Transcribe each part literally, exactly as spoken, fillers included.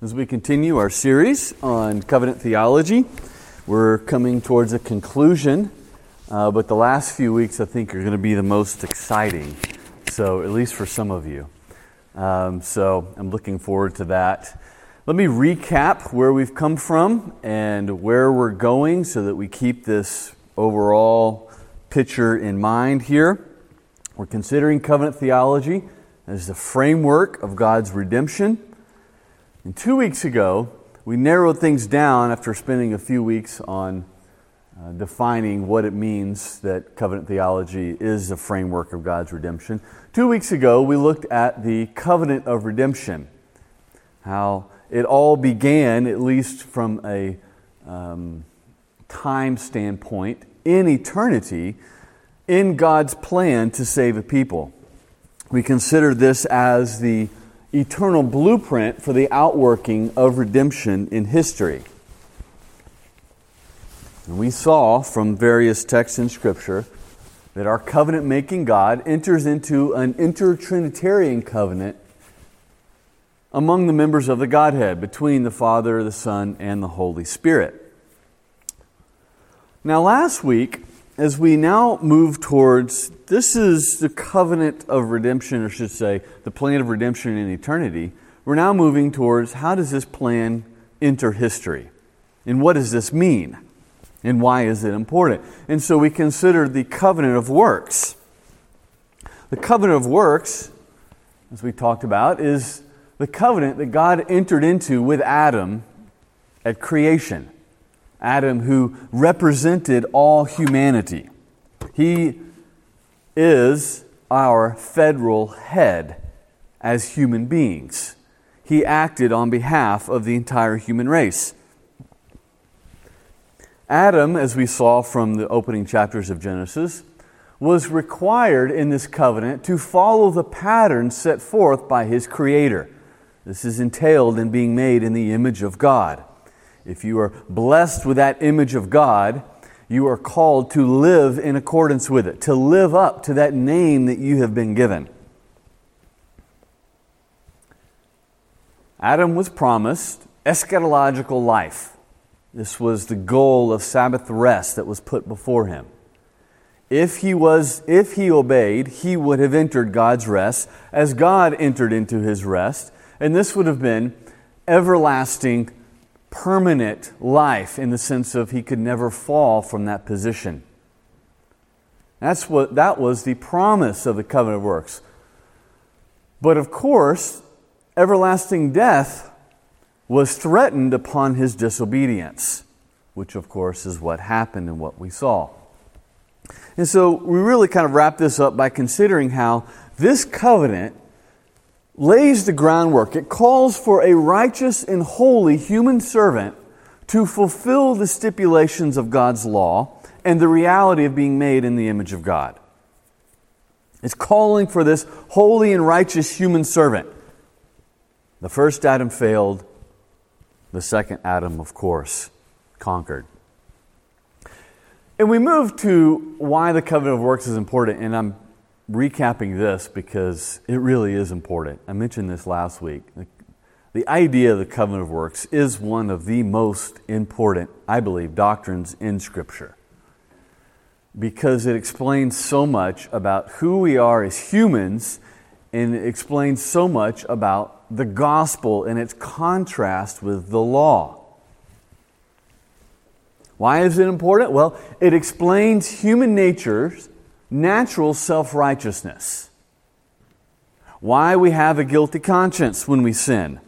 As we continue our series on Covenant Theology, we're coming towards a conclusion, uh, but the last few weeks I think are going to be the most exciting, so at least for some of you. Um, so I'm looking forward to that. Let me recap where we've come from and where we're going so that we keep this overall picture in mind here. We're considering Covenant Theology as the framework of God's redemption. And two weeks ago, we narrowed things down after spending a few weeks on uh, defining what it means that covenant theology is the framework of God's redemption. Two weeks ago, we looked at the covenant of redemption, how it all began, at least from a um, time standpoint, in eternity, in God's plan to save a people. We consider this as the eternal blueprint for the outworking of redemption in history. And we saw from various texts in Scripture that our covenant-making God enters into an inter-Trinitarian covenant among the members of the Godhead, between the Father, the Son, and the Holy Spirit. Now last week, as we now move towards, this is the covenant of redemption, or should say, the plan of redemption in eternity. We're now moving towards, how does this plan enter history? And what does this mean? And why is it important? And so we consider the covenant of works. The covenant of works, as we talked about, is the covenant that God entered into with Adam at creation. Adam, who represented all humanity. He is our federal head as human beings. He acted on behalf of the entire human race. Adam, as we saw from the opening chapters of Genesis, was required in this covenant to follow the pattern set forth by his Creator. This is entailed in being made in the image of God. If you are blessed with that image of God, you are called to live in accordance with it, to live up to that name that you have been given. Adam was promised eschatological life. This was the goal of Sabbath rest that was put before him. If he was, if he obeyed, he would have entered God's rest as God entered into his rest, and this would have been everlasting, permanent life, in the sense of he could never fall from that position. That's what that was the promise of the covenant of works. But of course, everlasting death was threatened upon his disobedience, which of course is what happened and what we saw. And so we really kind of wrap this up by considering how this covenant lays the groundwork. It calls for a righteous and holy human servant to fulfill the stipulations of God's law and the reality of being made in the image of God. It's calling for this holy and righteous human servant. The first Adam failed. The second Adam, of course, conquered. And we move to why the covenant of works is important, and I'm recapping this because it really is important. I mentioned this last week. The idea of the covenant of works is one of the most important, I believe, doctrines in Scripture, because it explains so much about who we are as humans, and it explains so much about the gospel and its contrast with the law. Why is it important? Well, it explains human nature's natural self-righteousness. Why we have a guilty conscience when we sin.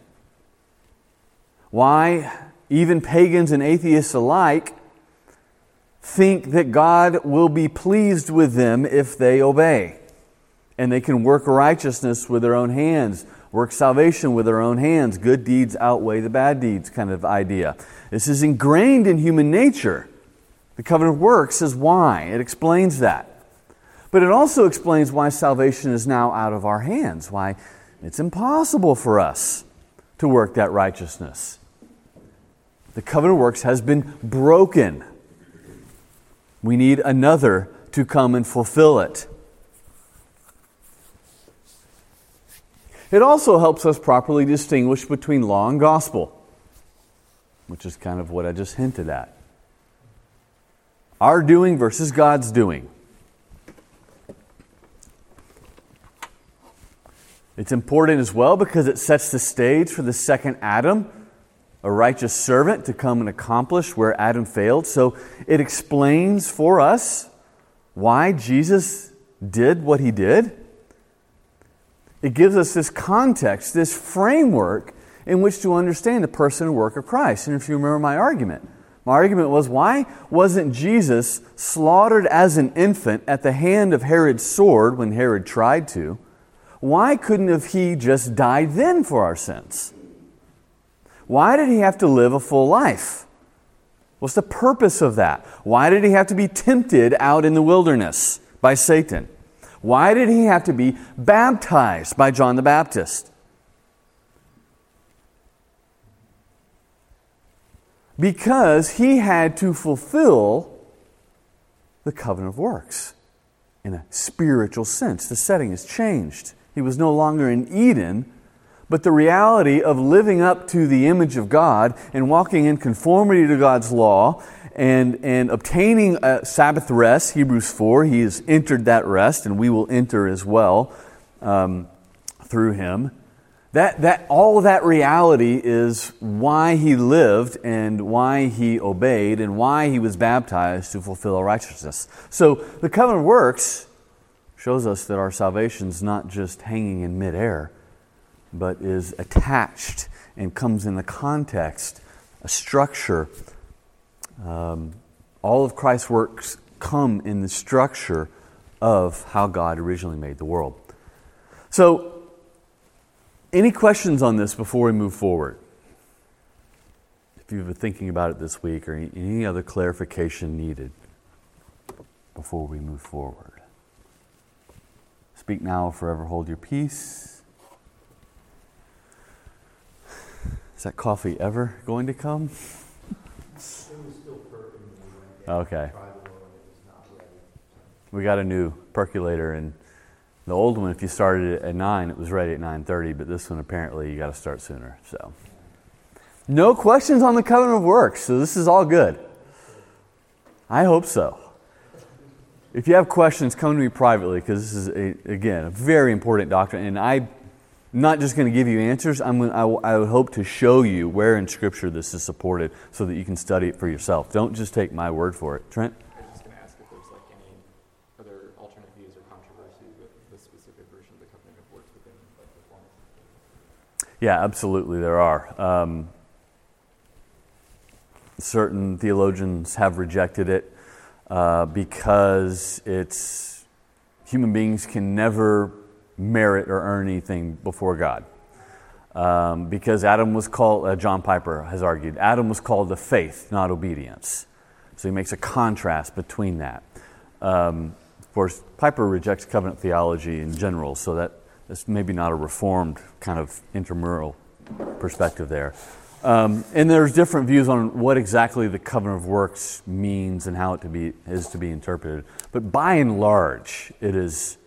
Why even pagans and atheists alike think that God will be pleased with them if they obey. And they can work righteousness with their own hands, work salvation with their own hands. Good deeds outweigh the bad deeds kind of idea. This is ingrained in human nature. The covenant of works is why. It explains that. But it also explains why salvation is now out of our hands, why it's impossible for us to work that righteousness. The covenant of works has been broken. We need another to come and fulfill it. It also helps us properly distinguish between law and gospel, which is kind of what I just hinted at. Our doing versus God's doing. It's important as well because it sets the stage for the second Adam, a righteous servant to come and accomplish where Adam failed. So it explains for us why Jesus did what he did. It gives us this context, this framework in which to understand the person and work of Christ. And if you remember my argument, my argument was, why wasn't Jesus slaughtered as an infant at the hand of Herod's sword when Herod tried to? Why couldn't have he just died then for our sins? Why did he have to live a full life? What's the purpose of that? Why did he have to be tempted out in the wilderness by Satan? Why did he have to be baptized by John the Baptist? Because he had to fulfill the covenant of works in a spiritual sense. The setting has changed. He was no longer in Eden, but the reality of living up to the image of God and walking in conformity to God's law and, and obtaining a Sabbath rest, Hebrews four, he has entered that rest, and we will enter as well um, through him. That, that all that reality is why he lived and why he obeyed and why he was baptized to fulfill righteousness. So the covenant works shows us that our salvation's not just hanging in midair, but is attached and comes in the context, a structure. Um, all of Christ's works come in the structure of how God originally made the world. So, any questions on this before we move forward? If you've been thinking about it this week, or any other clarification needed before we move forward? Speak now, forever hold your peace. Is that coffee ever going to come? Okay. We got a new percolator, and the old one, if you started it at nine, it was ready at nine thirty, but this one apparently you got to start sooner. So, no questions on the covenant of works, so this is all good. I hope so. If you have questions, come to me privately, because this is, a, again, a very important doctrine, and I'm not just going to give you answers. I'm going to, I, w- I would hope to show you where in Scripture this is supported so that you can study it for yourself. Don't just take my word for it. Trent? Yeah, absolutely there are. Um, certain theologians have rejected it uh, because it's human beings can never merit or earn anything before God. Um, because Adam was called, uh, John Piper has argued, Adam was called to faith, not obedience. So he makes a contrast between that. Um, of course, Piper rejects covenant theology in general, so that It's maybe not a reformed kind of intramural perspective there. Um, and there's different views on what exactly the covenant of works means and how it to be is to be interpreted. But by and large, it is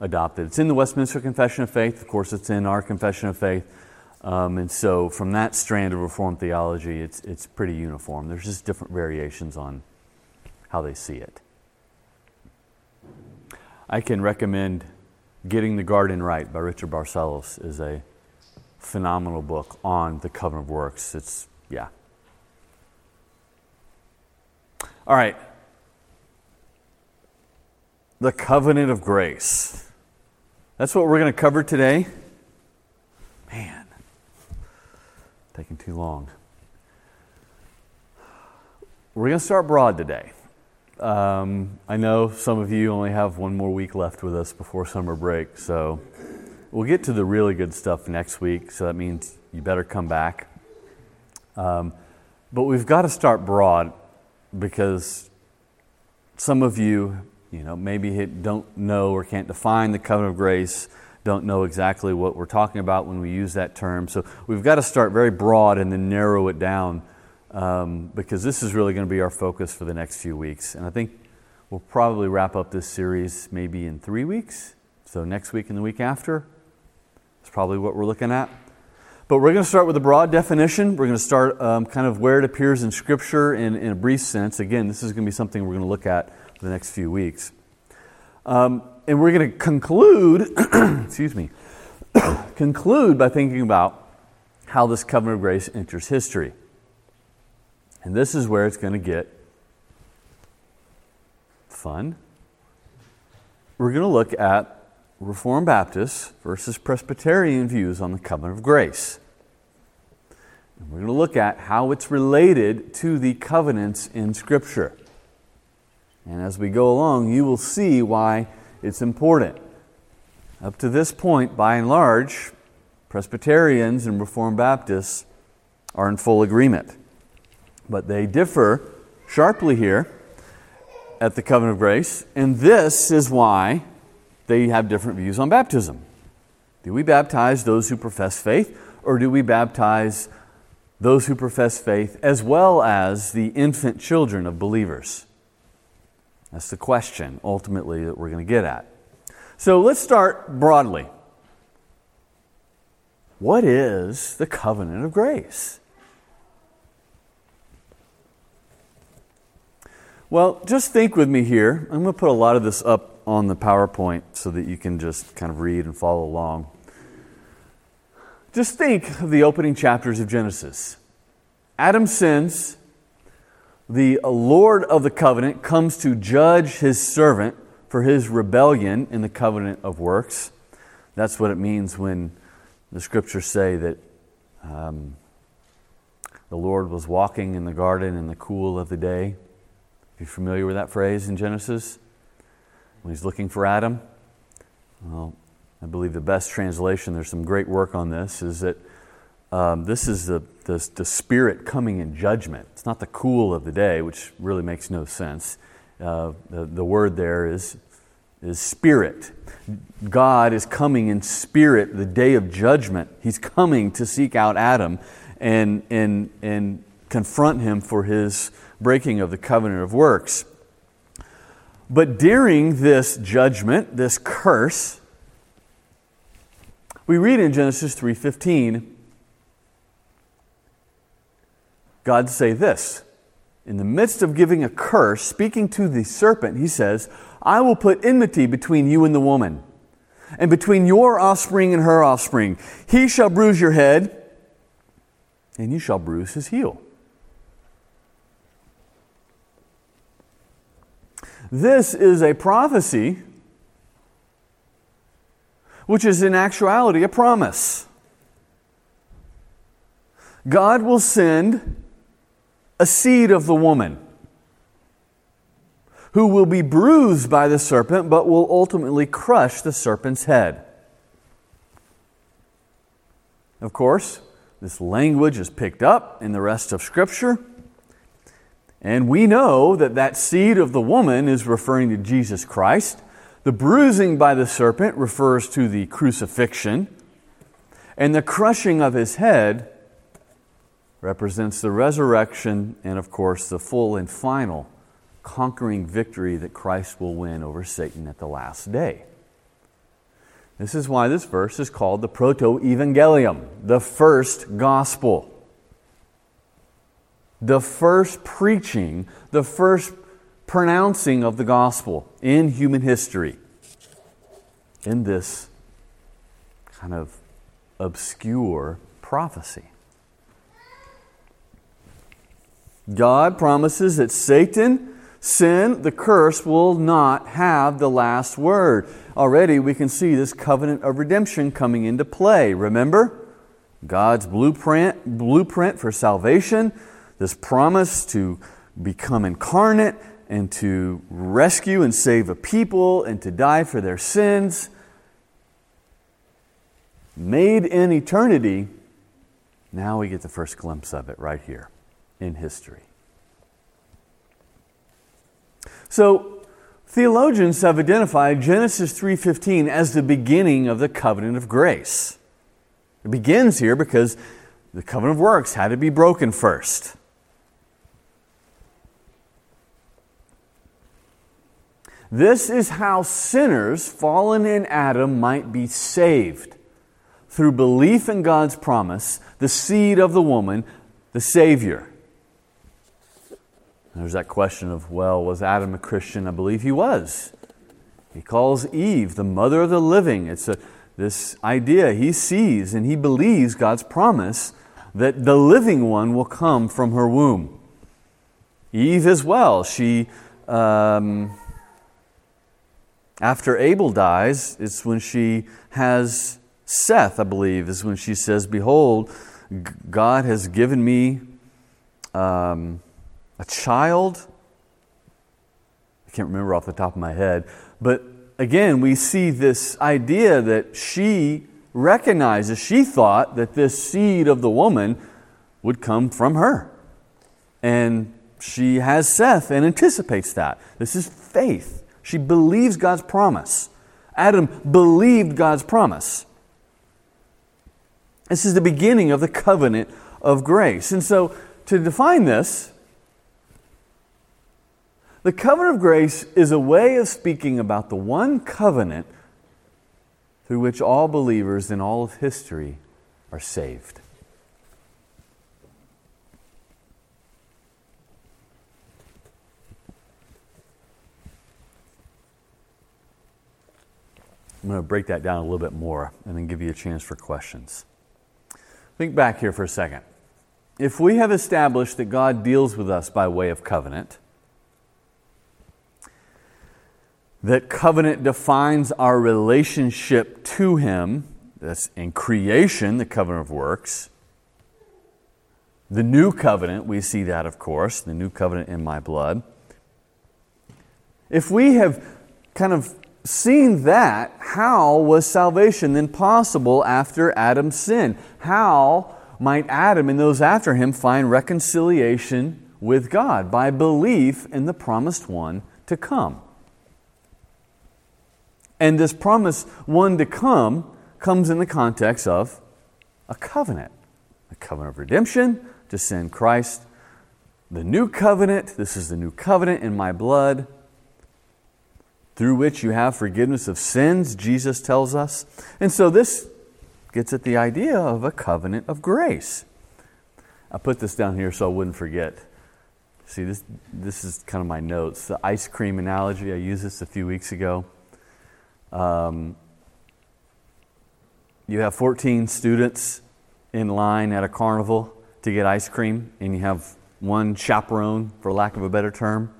adopted. It's in the Westminster Confession of Faith. Of course, it's in our Confession of Faith. Um, and so from that strand of Reformed theology, it's it's pretty uniform. There's just different variations on how they see it. I can recommend Getting the Garden Right by Richard Barcelos is a phenomenal book on the covenant of works. It's, yeah. All right. The covenant of grace. That's what we're going to cover today. Man, taking too long. We're going to start broad today. Um, I know some of you only have one more week left with us before summer break, so we'll get to the really good stuff next week, so that means you better come back. Um, but we've got to start broad because some of you, you know, maybe don't know or can't define the covenant of grace, don't know exactly what we're talking about when we use that term. So we've got to start very broad and then narrow it down. Um, because this is really going to be our focus for the next few weeks. And I think we'll probably wrap up this series maybe in three weeks. So next week and the week after, That's probably what we're looking at. But we're going to start with a broad definition. We're going to start um, kind of where it appears in Scripture in, in a brief sense. Again, this is going to be something we're going to look at for the next few weeks. Um, and we're going to conclude, excuse me, conclude by thinking about how this covenant of grace enters history. And this is where it's going to get fun. We're going to look at Reformed Baptists versus Presbyterian views on the covenant of grace. And we're going to look at how it's related to the covenants in Scripture. And as we go along, you will see why it's important. Up to this point, by and large, Presbyterians and Reformed Baptists are in full agreement. But they differ sharply here at the covenant of grace, and this is why they have different views on baptism. Do we baptize those who profess faith, or do we baptize those who profess faith as well as the infant children of believers? That's the question, ultimately, that we're going to get at. So let's start broadly. What is the covenant of grace? Well, just think with me here. I'm going to put a lot of this up on the PowerPoint so that you can just kind of read and follow along. Just think of the opening chapters of Genesis. Adam sins. The Lord of the covenant comes to judge his servant for his rebellion in the covenant of works. That's what it means when the Scriptures say that um, the Lord was walking in the garden in the cool of the day. Are you familiar with that phrase in Genesis? When he's looking for Adam? Well, I believe the best translation, there's some great work on this, is that um, this is the, the, the Spirit coming in judgment. It's not the cool of the day, which really makes no sense. Uh, the, the word there is, is Spirit. God is coming in Spirit, the day of judgment. He's coming to seek out Adam and, and, and confront him for his breaking of the covenant of works. But during this judgment, this curse, we read in Genesis three fifteen, God say this, in the midst of giving a curse, speaking to the serpent, he says, I will put enmity between you and the woman, and between your offspring and her offspring. He shall bruise your head, and you shall bruise his heel. This is a prophecy, which is in actuality a promise. God will send a seed of the woman who will be bruised by the serpent but will ultimately crush the serpent's head. Of course, this language is picked up in the rest of Scripture. And we know that that seed of the woman is referring to Jesus Christ. The bruising by the serpent refers to the crucifixion. And the crushing of his head represents the resurrection and, of course, the full and final conquering victory that Christ will win over Satan at the last day. This is why this verse is called the Proto-Evangelium, the first gospel. The first preaching, the first pronouncing of the gospel in human history, in this kind of obscure prophecy. God promises that Satan, sin, the curse, will not have the last word. Already we can see this covenant of redemption coming into play. Remember, God's blueprint, blueprint for salvation. This promise to become incarnate and to rescue and save a people and to die for their sins, made in eternity. Now we get the first glimpse of it right here in history. So theologians have identified Genesis three fifteen as the beginning of the covenant of grace. It begins here because the covenant of works had to be broken first. This is how sinners fallen in Adam might be saved, through belief in God's promise, the seed of the woman, the Savior. There's that question of, well, was Adam a Christian? I believe he was. He calls Eve the mother of the living. It's a, this idea he sees and he believes God's promise that the living one will come from her womb. Eve as well. She, um, after Abel dies, it's when she has Seth, I believe, is when she says, behold, God has given me um, a child. I can't remember off the top of my head. But again, we see this idea that she recognizes, she thought that this seed of the woman would come from her. And she has Seth and anticipates that. This is faith. She believes God's promise. Adam believed God's promise. This is the beginning of the covenant of grace. And so, to define this, the covenant of grace is a way of speaking about the one covenant through which all believers in all of history are saved. I'm going to break that down a little bit more and then give you a chance for questions. Think back here for a second. If we have established that God deals with us by way of covenant, that covenant defines our relationship to Him, that's in creation, the covenant of works. The new covenant, we see that, of course, the new covenant in my blood. If we have kind of seen that, how was salvation then possible after Adam's sin? How might Adam and those after him find reconciliation with God? By belief in the promised one to come. And this promised one to come comes in the context of a covenant. A covenant of redemption to send Christ. The new covenant, this is the new covenant in my blood, through which you have forgiveness of sins, Jesus tells us. And so this gets at the idea of a covenant of grace. I put this down here so I wouldn't forget. See, this this is kind of my notes. The ice cream analogy, I used this a few weeks ago. Um, you have fourteen students in line at a carnival to get ice cream, and you have one chaperone, for lack of a better term.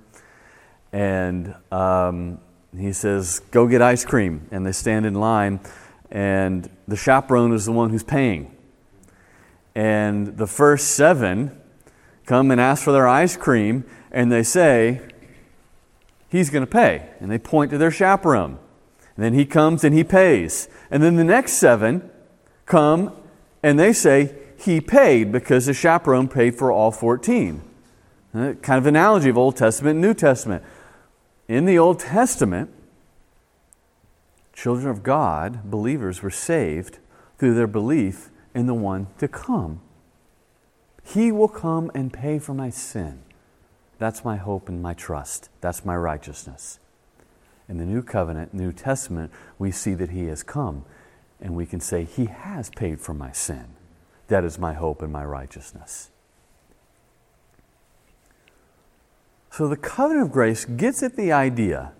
And um, he says, go get ice cream. And they stand in line, and the chaperone is the one who's paying. And the first seven come and ask for their ice cream, and they say, he's going to pay. And they point to their chaperone. And then he comes and he pays. And then the next seven come and they say, he paid, because the chaperone paid for all fourteen. Kind of analogy of Old Testament and New Testament. In the Old Testament, children of God, believers, were saved through their belief in the one to come. He will come and pay for my sin. That's my hope and my trust. That's my righteousness. In the New Covenant, New Testament, we see that He has come, and we can say, He has paid for my sin. That is my hope and my righteousness. So the covenant of grace gets at the idea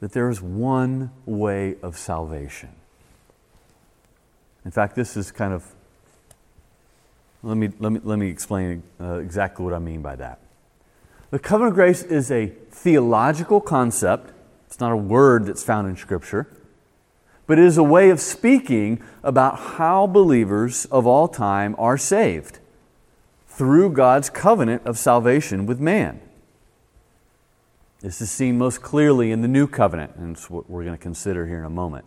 that there is one way of salvation. In fact, this is kind of, let me, let me, let me explain uh, exactly what I mean by that. The covenant of grace is a theological concept. It's not a word that's found in Scripture, but it is a way of speaking about how believers of all time are saved through God's covenant of salvation with man. This is seen most clearly in the new covenant, and it's what we're going to consider here in a moment.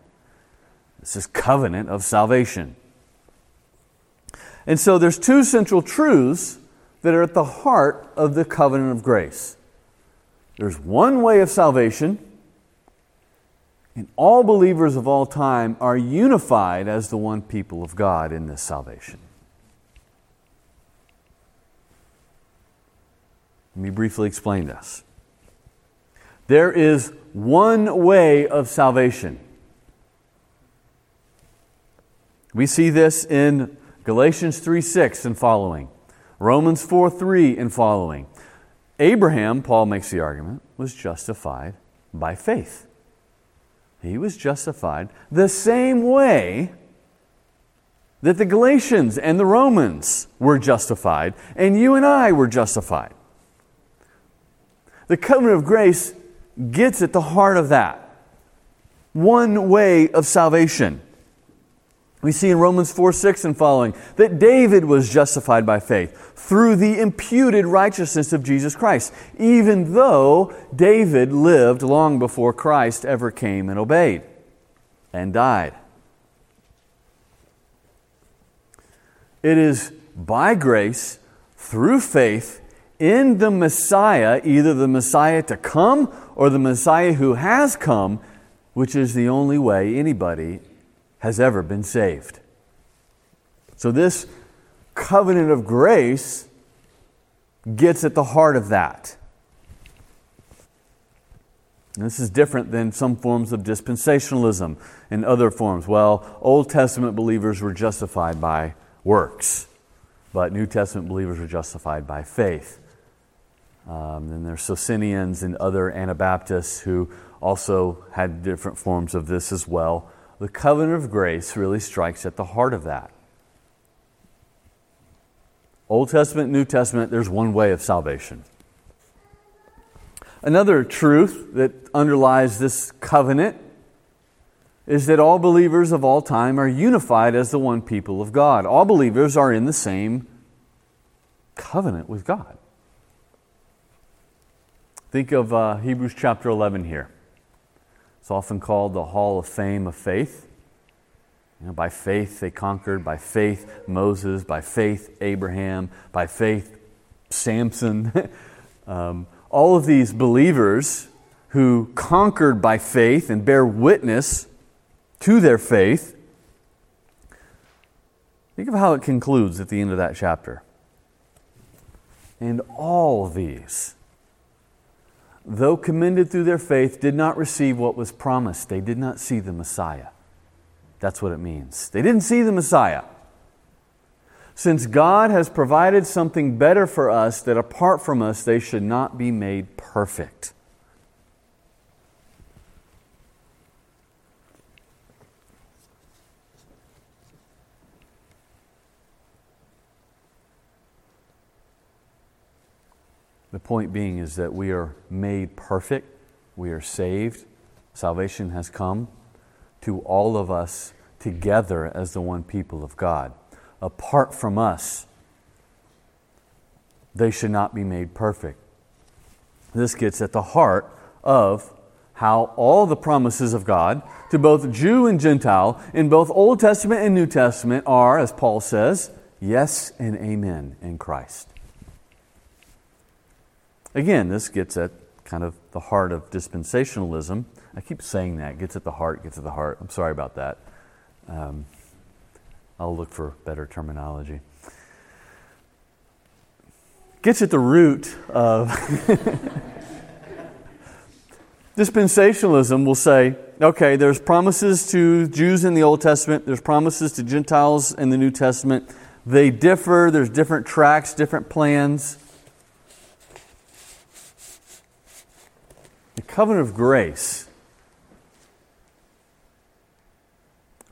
This is covenant of salvation. And so there's two central truths that are at the heart of the covenant of grace. There's one way of salvation, and all believers of all time are unified as the one people of God in this salvation. Let me briefly explain this. There is one way of salvation. We see this in Galatians three six and following, Romans four three and following. Abraham, Paul makes the argument, was justified by faith. He was justified the same way that the Galatians and the Romans were justified, and you and I were justified. The covenant of grace gets at the heart of that. One way of salvation. We see in Romans four six and following that David was justified by faith through the imputed righteousness of Jesus Christ, even though David lived long before Christ ever came and obeyed and died. It is by grace, through faith, in the Messiah, either the Messiah to come or the Messiah who has come, which is the only way anybody has ever been saved. So this covenant of grace gets at the heart of that. And this is different than some forms of dispensationalism and other forms. Well, Old Testament believers were justified by works, but New Testament believers were justified by faith. Um, and there's Socinians and other Anabaptists who also had different forms of this as well. The covenant of grace really strikes at the heart of that. Old Testament, New Testament, there's one way of salvation. Another truth that underlies this covenant is that all believers of all time are unified as the one people of God. All believers are in the same covenant with God. Think of uh, Hebrews chapter eleven here. It's often called the Hall of Fame of Faith. You know, by faith they conquered, by faith Moses, by faith Abraham, by faith Samson. um, all of these believers who conquered by faith and bear witness to their faith. Think of how it concludes at the end of that chapter. And all these, though commended through their faith, did not receive what was promised. They did not see the Messiah. That's what it means. They didn't see the Messiah. Since God has provided something better for us, that apart from us they should not be made perfect. The point being is that we are made perfect, we are saved, salvation has come to all of us together as the one people of God. Apart from us, they should not be made perfect. This gets at the heart of how all the promises of God to both Jew and Gentile in both Old Testament and New Testament are, as Paul says, yes and amen in Christ. Again, this gets at kind of the heart of dispensationalism. I keep saying that. Gets at the heart, gets at the heart. I'm sorry about that. Um, I'll look for better terminology. Gets at the root of... Dispensationalism will say, okay, there's promises to Jews in the Old Testament. There's promises to Gentiles in the New Testament. They differ. There's different tracts, different plans. The covenant of grace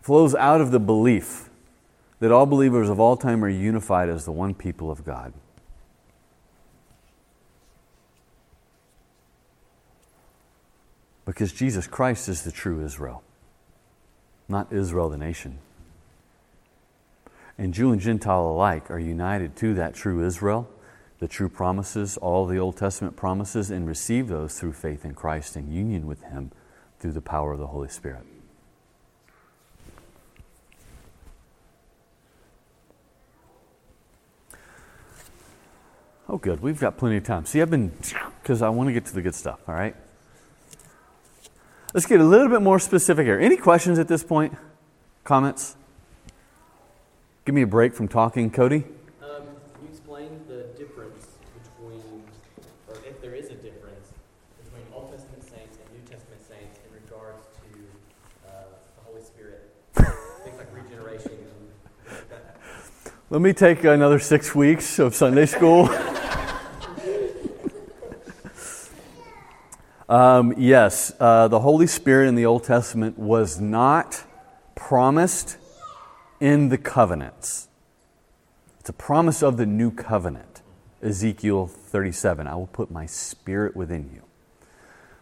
flows out of the belief that all believers of all time are unified as the one people of God. Because Jesus Christ is the true Israel, not Israel the nation. And Jew and Gentile alike are united to that true Israel, the true promises, all the Old Testament promises, and receive those through faith in Christ and union with Him through the power of the Holy Spirit. Oh, good. We've got plenty of time. See, I've been... because I want to get to the good stuff, all right? Let's get a little bit more specific here. Any questions at this point? Comments? Give me a break from talking. Cody? things like regeneration. Let me take another six weeks of Sunday school. um, yes, uh, the Holy Spirit in the Old Testament was not promised in the covenants. It's a promise of the new covenant. Ezekiel thirty-seven, I will put my Spirit within you.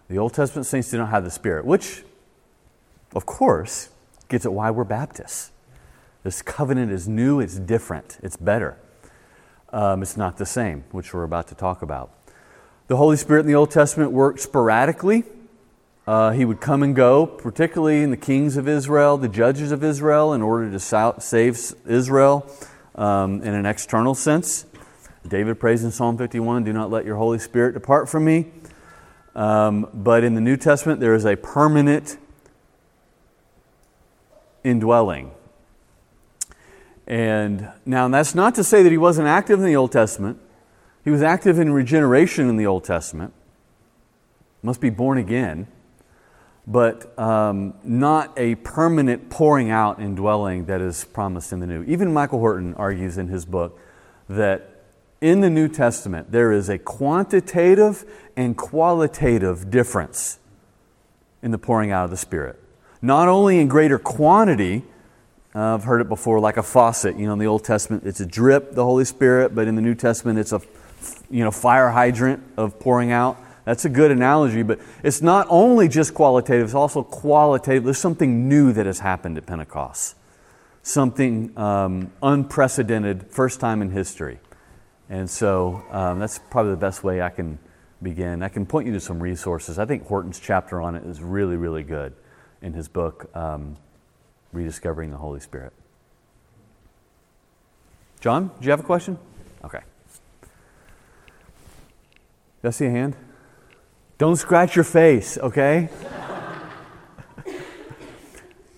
The Old Testament saints did not have the Spirit, which, of course, gets at why we're Baptists. This covenant is new, it's different, it's better. Um, it's not the same, which we're about to talk about. The Holy Spirit in the Old Testament worked sporadically. Uh, he would come and go, particularly in the kings of Israel, the judges of Israel, in order to sal- save Israel um, in an external sense. David prays in Psalm fifty-one, do not let your Holy Spirit depart from me. Um, but in the New Testament, there is a permanent indwelling. And now that's not to say that he wasn't active in the Old Testament. He was active in regeneration in the Old Testament. Must be born again. But um, not a permanent pouring out and dwelling that is promised in the New. Even Michael Horton argues in his book that in the New Testament there is a quantitative and qualitative difference in the pouring out of the Spirit. Not only in greater quantity, Uh, I've heard it before, like a faucet. You know, in the Old Testament, it's a drip, the Holy Spirit, but in the New Testament, it's a, you know, fire hydrant of pouring out. That's a good analogy, but it's not only just qualitative, it's also qualitative. There's something new that has happened at Pentecost. Something um, unprecedented, first time in history. And so um, that's probably the best way I can begin. I can point you to some resources. I think Horton's chapter on it is really, really good in his book, um, Rediscovering the Holy Spirit. John, do you have a question? Okay. Did I see a hand? Don't scratch your face, okay?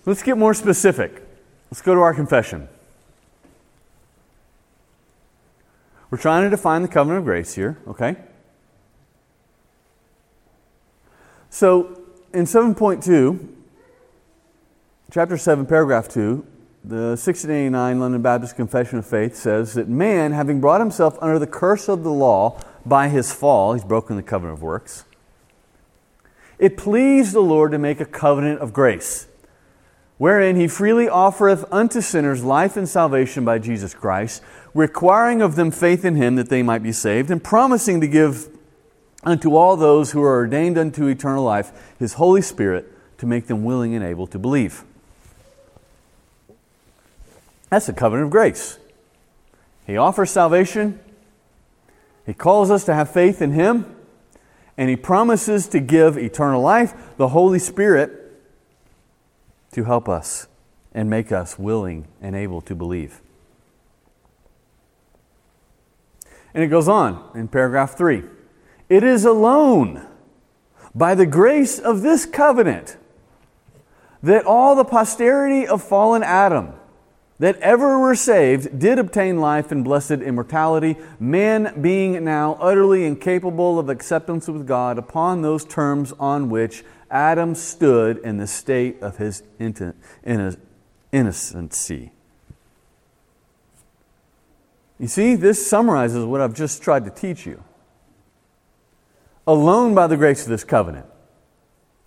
Let's get more specific. Let's go to our confession. We're trying to define the covenant of grace here, okay? So, in seven point two... Chapter seven, paragraph two, the sixteen eighty-nine London Baptist Confession of Faith says that man, having brought himself under the curse of the law by his fall, he's broken the covenant of works, it pleased the Lord to make a covenant of grace, wherein he freely offereth unto sinners life and salvation by Jesus Christ, requiring of them faith in him that they might be saved, and promising to give unto all those who are ordained unto eternal life his Holy Spirit to make them willing and able to believe. That's the covenant of grace. He offers salvation. He calls us to have faith in him. And he promises to give eternal life, the Holy Spirit, to help us and make us willing and able to believe. And it goes on in paragraph three. It is alone by the grace of this covenant that all the posterity of fallen Adam that ever were saved did obtain life and blessed immortality, man being now utterly incapable of acceptance with God upon those terms on which Adam stood in the state of his innocency. You see, this summarizes what I've just tried to teach you. Alone by the grace of this covenant.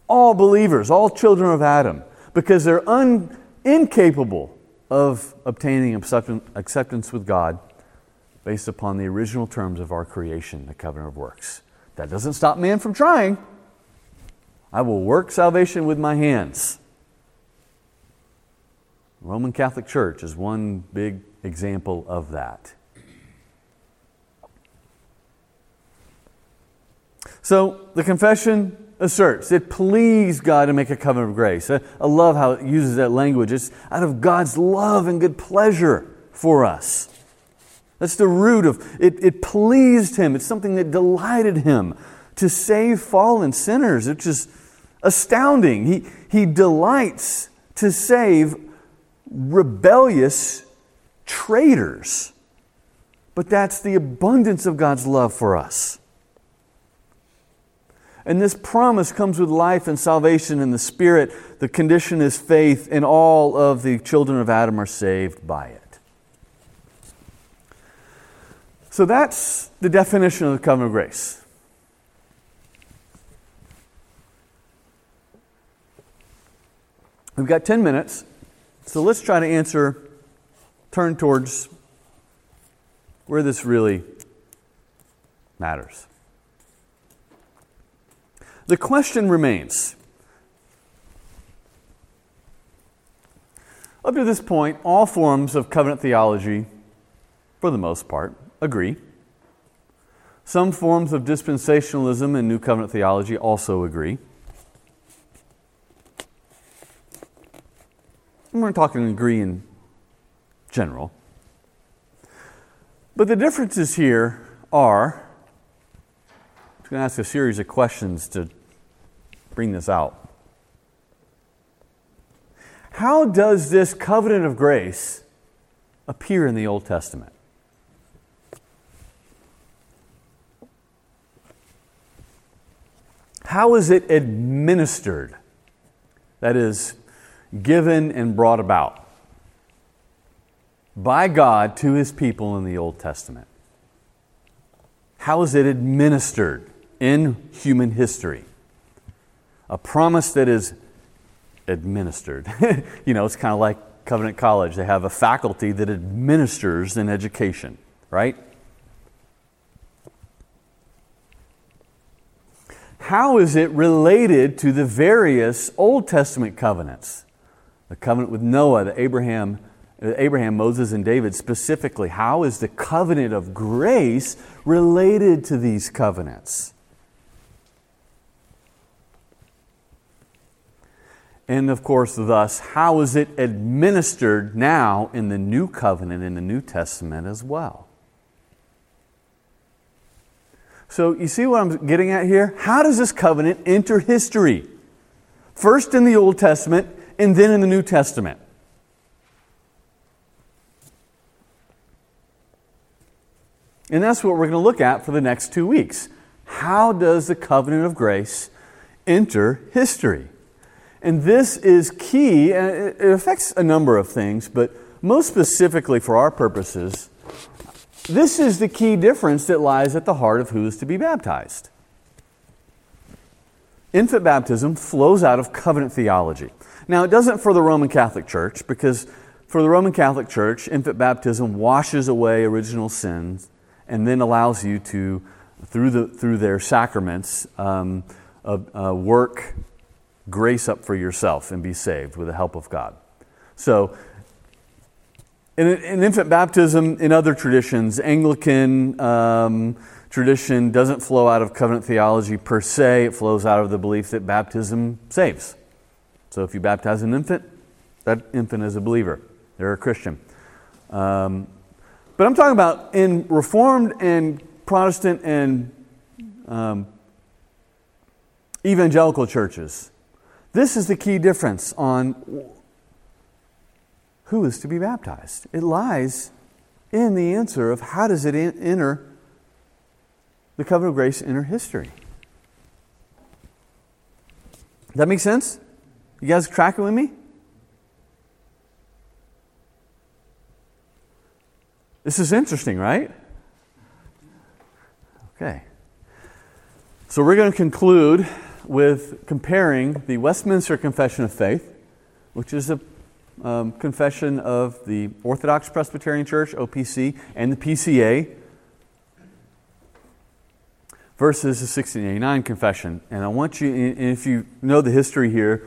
All believers, all children of Adam, because they're un, incapable of obtaining acceptance with God based upon the original terms of our creation, the covenant of works. That doesn't stop man from trying. I will work salvation with my hands. The Roman Catholic Church is one big example of that. So the confession asserts it pleased God to make a covenant of grace. I, I love how it uses that language. It's out of God's love and good pleasure for us. That's the root of it. It pleased him. It's something that delighted him to save fallen sinners, which is astounding. He, he delights to save rebellious traitors. But that's the abundance of God's love for us. And this promise comes with life and salvation in the Spirit. The condition is faith, and all of the children of Adam are saved by it. So that's the definition of the covenant of grace. We've got ten minutes, so let's try to answer, turn towards where this really matters. The question remains. Up to this point, all forms of covenant theology, for the most part, agree. Some forms of dispensationalism and New Covenant theology also agree. And we're talking agree in general. But the differences here are, I'm going to ask a series of questions to bring this out. How does this covenant of grace appear in the Old Testament? How is it administered? That is, given and brought about by God to His people in the Old Testament. How is it administered in human history? A promise that is administered. You know, it's kind of like Covenant College. They have a faculty that administers an education, right? How is it related to the various Old Testament covenants? The covenant with Noah, the Abraham, Abraham, Moses, and David specifically. How is the covenant of grace related to these covenants? And of course, thus, how is it administered now in the New Covenant, in the New Testament as well? So you see what I'm getting at here? How does this covenant enter history? First in the Old Testament and then in the New Testament. And that's what we're going to look at for the next two weeks. How does the covenant of grace enter history? And this is key, and it affects a number of things, but most specifically for our purposes, this is the key difference that lies at the heart of who is to be baptized. Infant baptism flows out of covenant theology. Now, it doesn't for the Roman Catholic Church, because for the Roman Catholic Church, infant baptism washes away original sins and then allows you to, through the through their sacraments, um, uh, uh, work grace up for yourself and be saved with the help of God. So, In, in infant baptism, in other traditions, Anglican um, tradition doesn't flow out of covenant theology per se. It flows out of the belief that baptism saves. So if you baptize an infant, that infant is a believer. They're a Christian. Um, but I'm talking about in Reformed and Protestant and um, evangelical churches. This is the key difference on who is to be baptized. It lies in the answer of how does it enter, the covenant of grace enter history. Does that make sense? You guys tracking with me? This is interesting, right? Okay. So we're going to conclude with comparing the Westminster Confession of Faith, which is a Um, confession of the Orthodox Presbyterian Church, O P C, and the P C A, versus the sixteen eighty-nine confession. And I want you, and if you know the history here,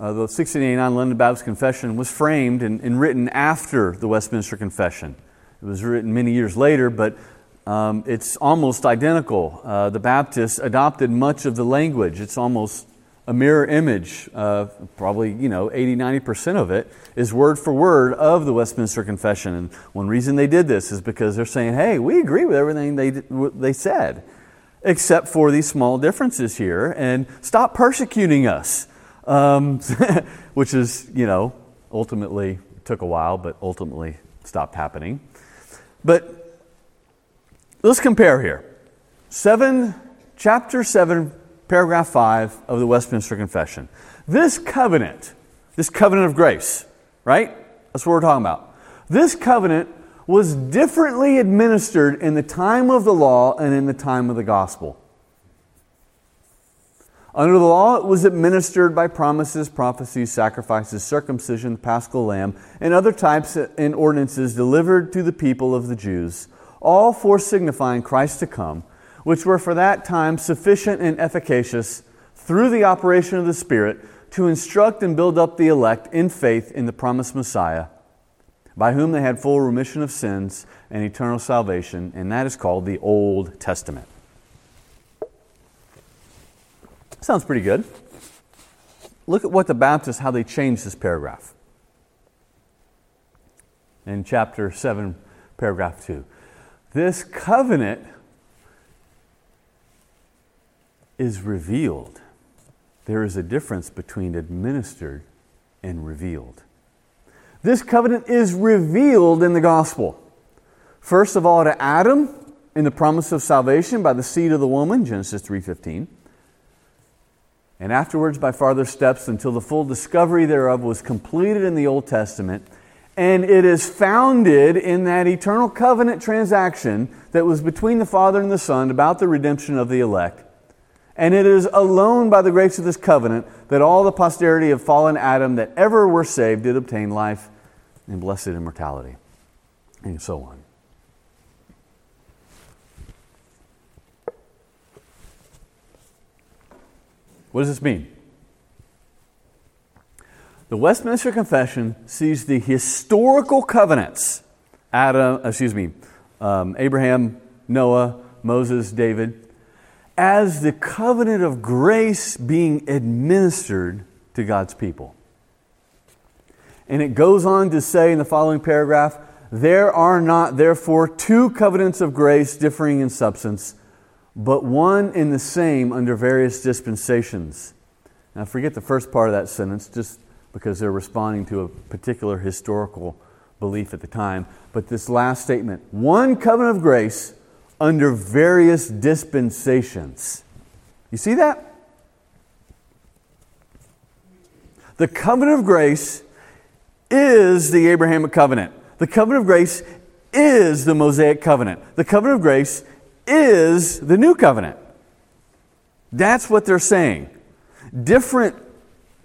uh, the sixteen eighty-nine London Baptist Confession was framed and, and written after the Westminster Confession. It was written many years later, but um, it's almost identical. Uh, the Baptists adopted much of the language. It's almost a mirror image, uh, probably, you know, eighty, ninety percent of it is word for word of the Westminster Confession. And one reason they did this is because they're saying, hey, we agree with everything they they said, except for these small differences here, and stop persecuting us, um, which is, you know, ultimately took a while, but ultimately stopped happening. But let's compare here. Seven, chapter seven, paragraph five of the Westminster Confession. This covenant, this covenant of grace, right? That's what we're talking about. This covenant was differently administered in the time of the law and in the time of the gospel. Under the law, it was administered by promises, prophecies, sacrifices, circumcision, the paschal lamb, and other types and ordinances delivered to the people of the Jews, all foresignifying Christ to come, which were for that time sufficient and efficacious through the operation of the Spirit to instruct and build up the elect in faith in the promised Messiah, by whom they had full remission of sins and eternal salvation, and that is called the Old Testament. Sounds pretty good. Look at what the Baptists, how they changed this paragraph. In chapter seven, paragraph two. This covenant is revealed. There is a difference between administered and revealed. This covenant is revealed in the gospel. First of all, to Adam in the promise of salvation by the seed of the woman, Genesis three fifteen. And afterwards by farther steps until the full discovery thereof was completed in the Old Testament. And it is founded in that eternal covenant transaction that was between the Father and the Son about the redemption of the elect. And it is alone by the grace of this covenant that all the posterity of fallen Adam that ever were saved did obtain life and blessed immortality. And so on. What does this mean? The Westminster Confession sees the historical covenants, Adam, excuse me, um, Abraham, Noah, Moses, David, as the covenant of grace being administered to God's people. And it goes on to say in the following paragraph, there are not therefore two covenants of grace differing in substance, but one and the same under various dispensations. Now forget the first part of that sentence just because they're responding to a particular historical belief at the time. But this last statement, one covenant of grace under various dispensations. You see that? The covenant of grace is the Abrahamic covenant. The covenant of grace is the Mosaic covenant. The covenant of grace is the new covenant. That's what they're saying. Different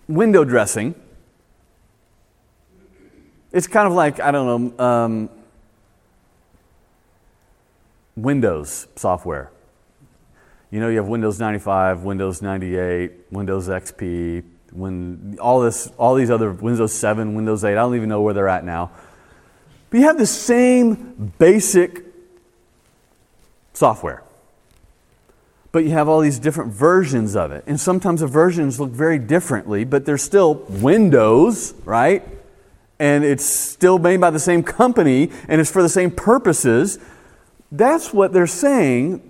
window dressing. It's kind of like, I don't know, um, Windows software. You know, you have Windows ninety-five, Windows ninety-eight, Windows X P, when all this, all these other Windows seven, Windows eight. I don't even know where they're at now. But you have the same basic software. But you have all these different versions of it. And sometimes the versions look very differently, but they're still Windows, right? And it's still made by the same company, and it's for the same purposes. That's what they're saying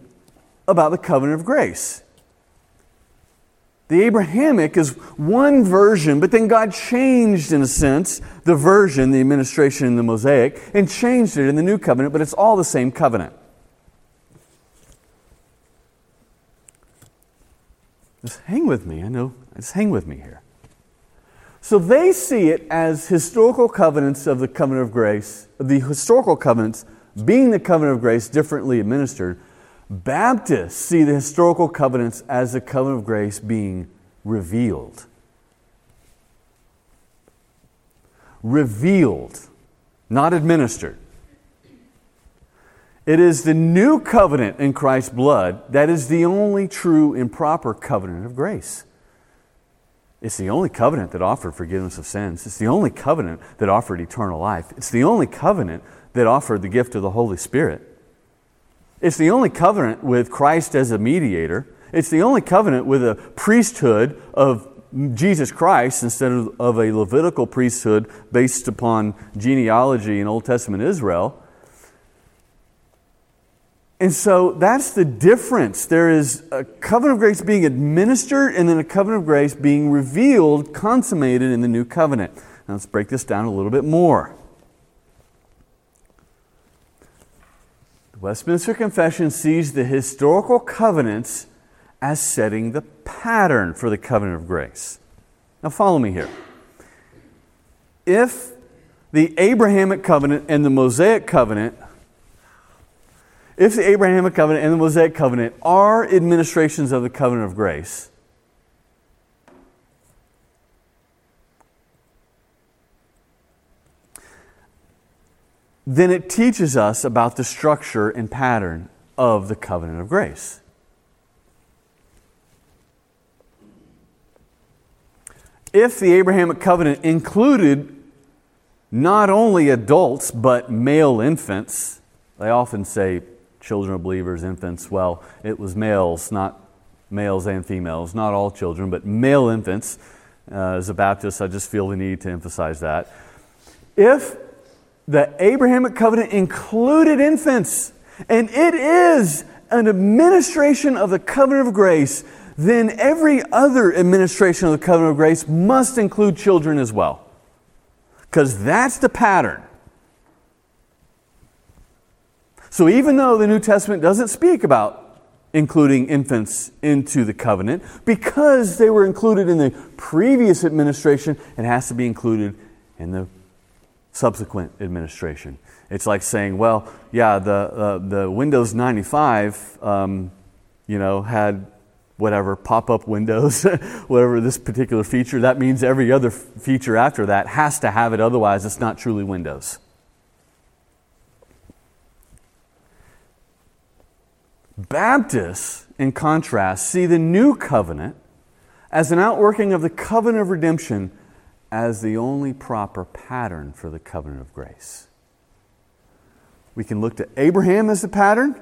about the covenant of grace. The Abrahamic is one version, but then God changed, in a sense, the version, the administration in the Mosaic, and changed it in the new covenant, but it's all the same covenant. Just hang with me, I know. Just hang with me here. So they see it as historical covenants of the covenant of grace, the historical covenants being the covenant of grace differently administered. Baptists see the historical covenants as the covenant of grace being revealed. Revealed, not administered. It is the new covenant in Christ's blood that is the only true and proper covenant of grace. It's the only covenant that offered forgiveness of sins. It's the only covenant that offered eternal life. It's the only covenant that offered the gift of the Holy Spirit. It's the only covenant with Christ as a mediator. It's the only covenant with a priesthood of Jesus Christ instead of, of a Levitical priesthood based upon genealogy in Old Testament Israel. And so that's the difference. There is a covenant of grace being administered and then a covenant of grace being revealed, consummated in the new covenant. Now let's break this down a little bit more. The Westminster Confession sees the historical covenants as setting the pattern for the covenant of grace. Now follow me here. If the Abrahamic covenant and the Mosaic covenant, if the Abrahamic covenant and the Mosaic covenant are administrations of the covenant of grace, then it teaches us about the structure and pattern of the covenant of grace. If the Abrahamic covenant included not only adults, but male infants, they often say children of believers, infants, well, it was males, not males and females, not all children, but male infants. Uh, as a Baptist, I just feel the need to emphasize that. If the Abrahamic covenant included infants, and it is an administration of the covenant of grace, then every other administration of the covenant of grace must include children as well. Because that's the pattern. So even though the New Testament doesn't speak about including infants into the covenant, because they were included in the previous administration, it has to be included in the subsequent administration. It's like saying, well, yeah, the uh, the Windows ninety-five, um, you know, had whatever, pop-up windows, whatever this particular feature, that means every other f- feature after that has to have it, otherwise it's not truly Windows. Baptists, in contrast, see the new covenant as an outworking of the covenant of redemption as the only proper pattern for the covenant of grace. We can look to Abraham as the pattern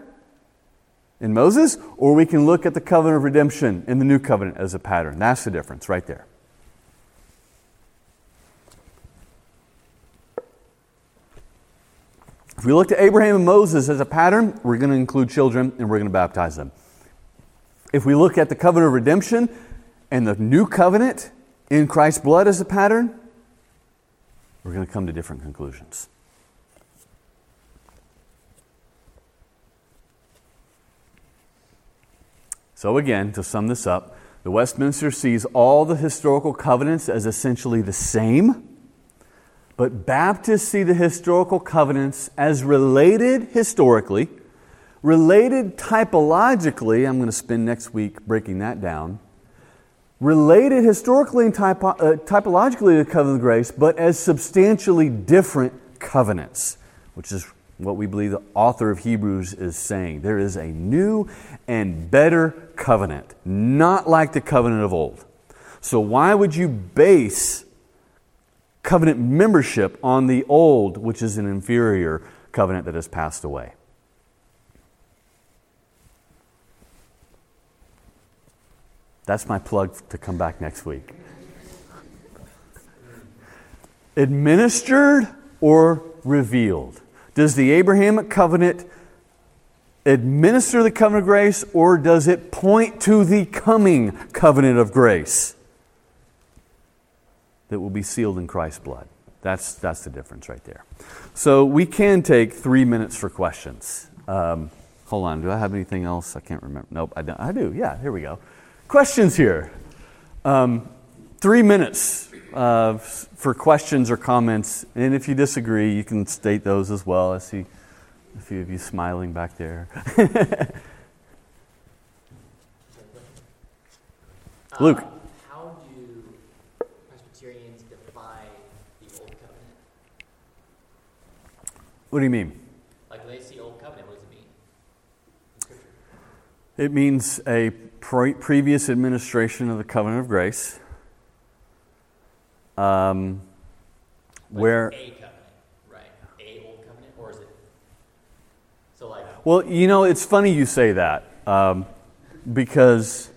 in Moses, or we can look at the covenant of redemption in the new covenant as a pattern. That's the difference right there. If we look to Abraham and Moses as a pattern, we're going to include children and we're going to baptize them. If we look at the covenant of redemption and the new covenant in Christ's blood as a pattern, we're going to come to different conclusions. So again, to sum this up, the Westminster sees all the historical covenants as essentially the same, but Baptists see the historical covenants as related historically, related typologically. I'm going to spend next week breaking that down. Related historically and typo- uh, typologically to the covenant of grace, but as substantially different covenants, which is what we believe the author of Hebrews is saying. There is a new and better covenant, not like the covenant of old. So why would you base covenant membership on the old, which is an inferior covenant that has passed away? That's my plug to come back next week. Administered or revealed? Does the Abrahamic covenant administer the covenant of grace, or does it point to the coming covenant of grace that will be sealed in Christ's blood? That's that's the difference right there. So we can take three minutes for questions. Um, hold on, do I have anything else? I can't remember. Nope, I don't. I do, yeah, here we go. Questions here. Um, three minutes. Uh, for questions or comments, and if you disagree, you can state those as well. I see a few of you smiling back there. uh, Luke. How do Presbyterians defy the Old Covenant? What do you mean? Like, when they see Old Covenant, what does it mean in Scripture? It means a pre- previous administration of the covenant of grace. Um, where a covenant, right? A old covenant, or is it? So like. Well, you know, it's funny you say that, um, because,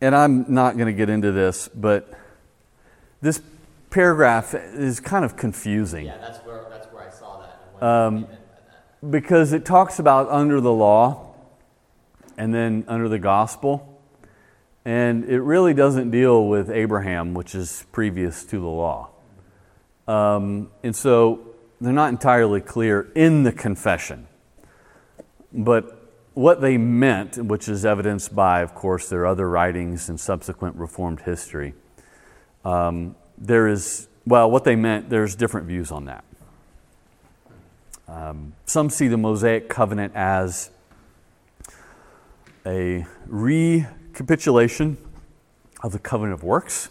and I'm not going to get into this, but this paragraph is kind of confusing. Yeah, that's where that's where I saw that. Um, that. Because it talks about under the law, and then under the gospel. And it really doesn't deal with Abraham, which is previous to the law. Um, and so they're not entirely clear in the confession. But what they meant, which is evidenced by, of course, their other writings and subsequent Reformed history, um, there is, well, what they meant, there's different views on that. Um, some see the Mosaic Covenant as a recapitulation of the covenant of works,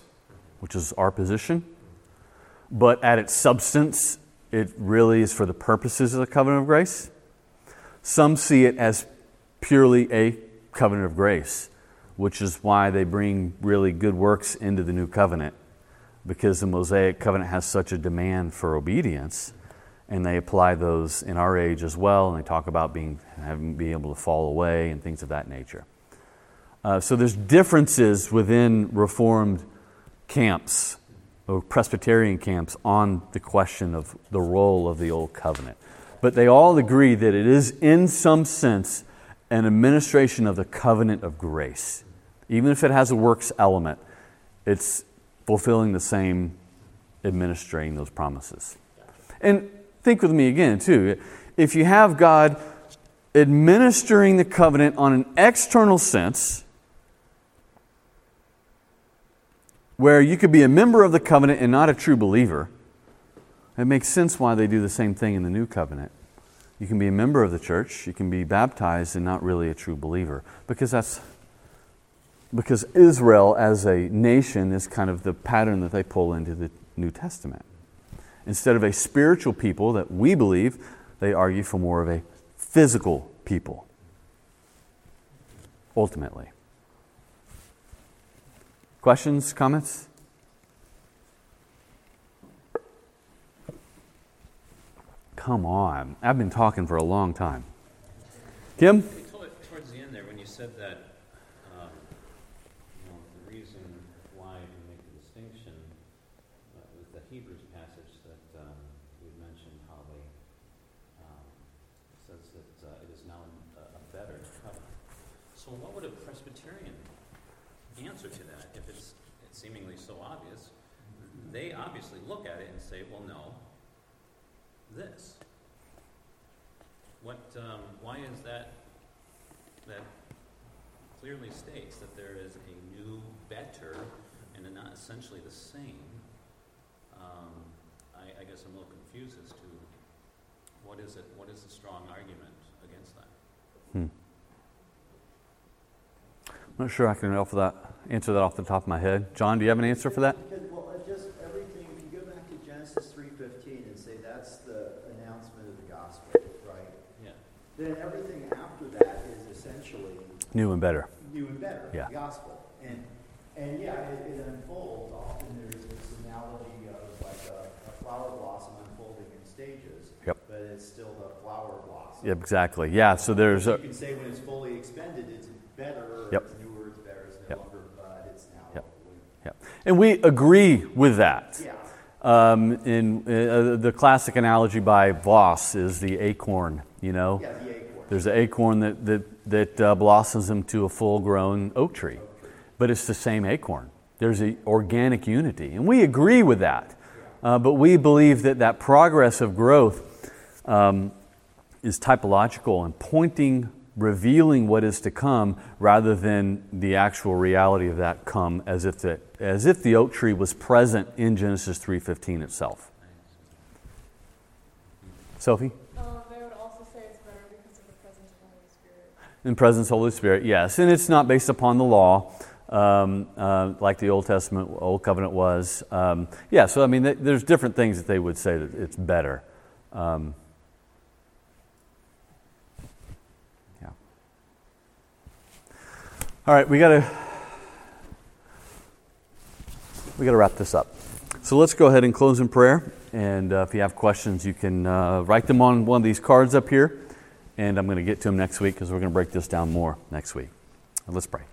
which is our position, but at its substance, it really is for the purposes of the covenant of grace. Some see it as purely a covenant of grace, which is why they bring really good works into the new covenant, because the Mosaic Covenant has such a demand for obedience, and they apply those in our age as well, and they talk about being having being able to fall away and things of that nature. Uh, so there's differences within Reformed camps or Presbyterian camps on the question of the role of the Old Covenant. But they all agree that it is, in some sense, an administration of the covenant of grace. Even if it has a works element, it's fulfilling the same, administering those promises. And think with me again, too. If you have God administering the covenant on an external sense, where you could be a member of the covenant and not a true believer, it makes sense why they do the same thing in the new covenant. You can be a member of the church, you can be baptized and not really a true believer, because that's because Israel as a nation is kind of the pattern that they pull into the New Testament. Instead of a spiritual people that we believe, they argue for more of a physical people, ultimately. Questions, comments? Come on. I've been talking for a long time. Kim? Towards the end there, when you said that, uh, you know, the reason why you make the distinction uh, with the Hebrews passage that um, you mentioned, how they um, says that uh, it is now a better covenant. So what would a Presbyterian answer to that, if it's, it's seemingly so obvious? They obviously look at it and say, well, no. This. What? Um, why is that? That clearly states that there is a new, better, and they're not essentially the same. Um, I, I guess I'm a little confused as to what is it? What is the strong argument against that? Hmm. I'm not sure I can offer that answer that off the top of my head. John, do you have an answer for that? Genesis three fifteen and say that's the announcement of the gospel, right? Yeah. Then everything after that is essentially new and better. New and better, yeah. The gospel. And and yeah, it, it unfolds. Often there's this analogy of like a, a flower blossom unfolding in stages, yep. But it's still the flower blossom. Yep, exactly. Yeah, so there's a... You can say when it's fully expended, it's better, yep. It's newer, it's better, it's no yep. longer bud, it's now... Yep. Yep. And we agree with that. Yeah. Um, in uh, the classic analogy by Voss is the acorn, you know. Yeah, the acorn. There's an acorn that that, that uh, blossoms into a full-grown oak tree, but it's the same acorn. There's an organic unity, and we agree with that. Uh, but we believe that that progress of growth um, is typological and pointing, revealing what is to come, rather than the actual reality of that come, as if the as if the oak tree was present in Genesis three fifteen itself. Sophie? Um, I would also say it's better because of the presence of the Holy Spirit. In presence of the Holy Spirit, yes. And it's not based upon the law, um, uh, like the Old Testament, Old Covenant was. Um, yeah, so I mean, th- there's different things that they would say that it's better. Um, yeah. All right, we got to... We got to wrap this up. So let's go ahead and close in prayer. And uh, if you have questions, you can uh, write them on one of these cards up here. And I'm going to get to them next week because we're going to break this down more next week. Let's pray.